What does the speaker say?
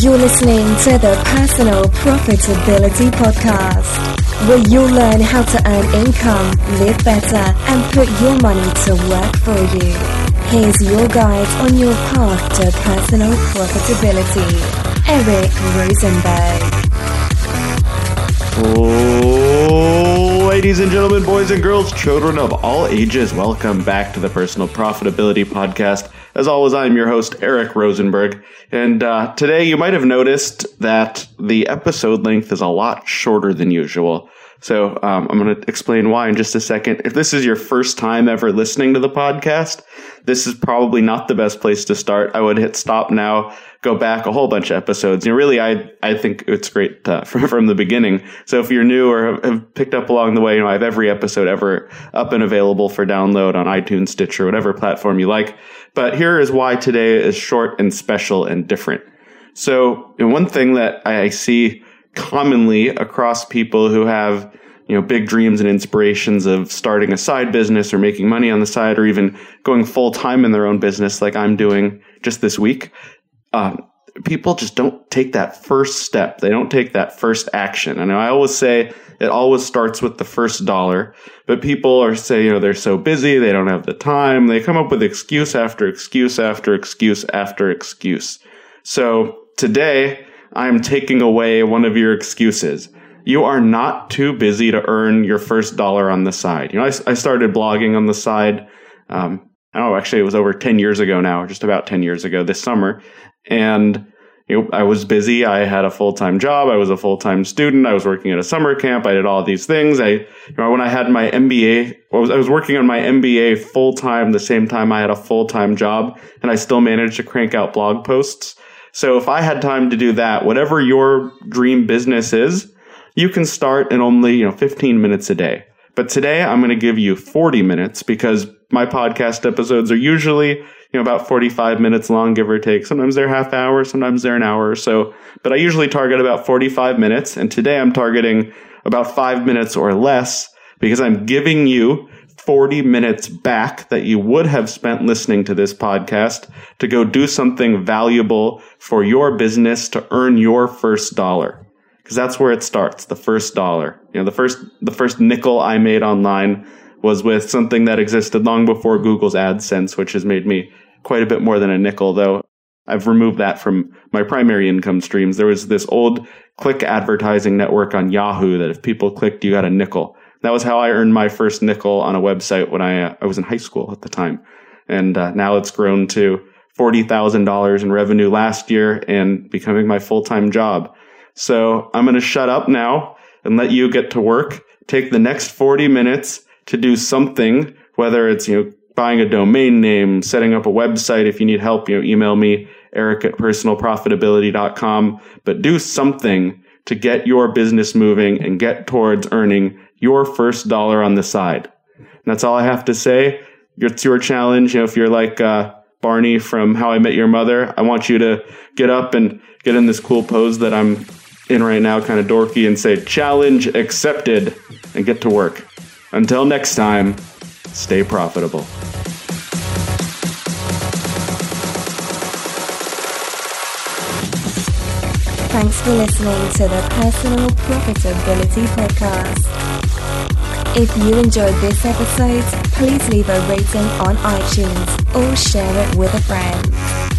You're listening to the Personal Profitability Podcast, where you'll learn how to earn income, live better, and put your money to work for you. Here's your guide on your path to personal profitability, Eric Rosenberg. Ladies and gentlemen, boys and girls, children of all ages, welcome back to the Personal Profitability Podcast. As always, I'm your host, Eric Rosenberg, and today you might have noticed that the episode length is a lot shorter than usual, so I'm going to explain why in just a second. If this is your first time ever listening to the podcast, this is probably not the best place to start. I would hit stop now, go back a whole bunch of episodes. You know, really, I think it's great from the beginning, so if you're new or have picked up along the way, you know, I have every episode ever up and available for download on iTunes, Stitcher, whatever platform you like. But here is why today is short and special and different. So, you know, one thing that I see commonly across people who have, you know, big dreams and inspirations of starting a side business or making money on the side or even going full time in their own business, like I'm doing just this week, people just don't take that first step. They don't take that first action. And I always say it always starts with the first dollar, but people are saying, you know, they're so busy, they don't have the time. They come up with excuse after excuse after excuse after excuse. So today I'm taking away one of your excuses. You are not too busy to earn your first dollar on the side. You know, I started blogging on the side. Actually it was over 10 years ago now, just about 10 years ago this summer. And, you know, I was busy. I had a full-time job. I was a full-time student. I was working at a summer camp. I did all these things. When I had my MBA, I was working on my MBA full-time the same time I had a full-time job, and I still managed to crank out blog posts. So if I had time to do that, whatever your dream business is, you can start in only, 15 minutes a day. But today I'm going to give you 40 minutes because my podcast episodes are usually about 45 minutes long, give or take. Sometimes they're half hour, sometimes they're an hour or so. But I usually target about 45 minutes. And today I'm targeting about 5 minutes or less because I'm giving you 40 minutes back that you would have spent listening to this podcast to go do something valuable for your business to earn your first dollar. Because that's where it starts, the first dollar. You know, the first nickel I made online was with something that existed long before Google's AdSense, which has made me quite a bit more than a nickel, though I've removed that from my primary income streams. There was this old click advertising network on Yahoo that if people clicked, you got a nickel. That was how I earned my first nickel on a website when I was in high school at the time. And now it's grown to $40,000 in revenue last year and becoming my full-time job. So I'm going to shut up now and let you get to work. Take the next 40 minutes to do something, whether it's, buying a domain name, setting up a website. If you need help, email me, eric@personalprofitability.com. But do something to get your business moving and get towards earning your first dollar on the side. And that's all I have to say. It's your challenge. If you're like Barney from How I Met Your Mother, I want you to get up and get in this cool pose that I'm in right now, kind of dorky, and say, challenge accepted, and get to work. Until next time, stay profitable. Thanks for listening to the Personal Profitability Podcast. If you enjoyed this episode, please leave a rating on iTunes or share it with a friend.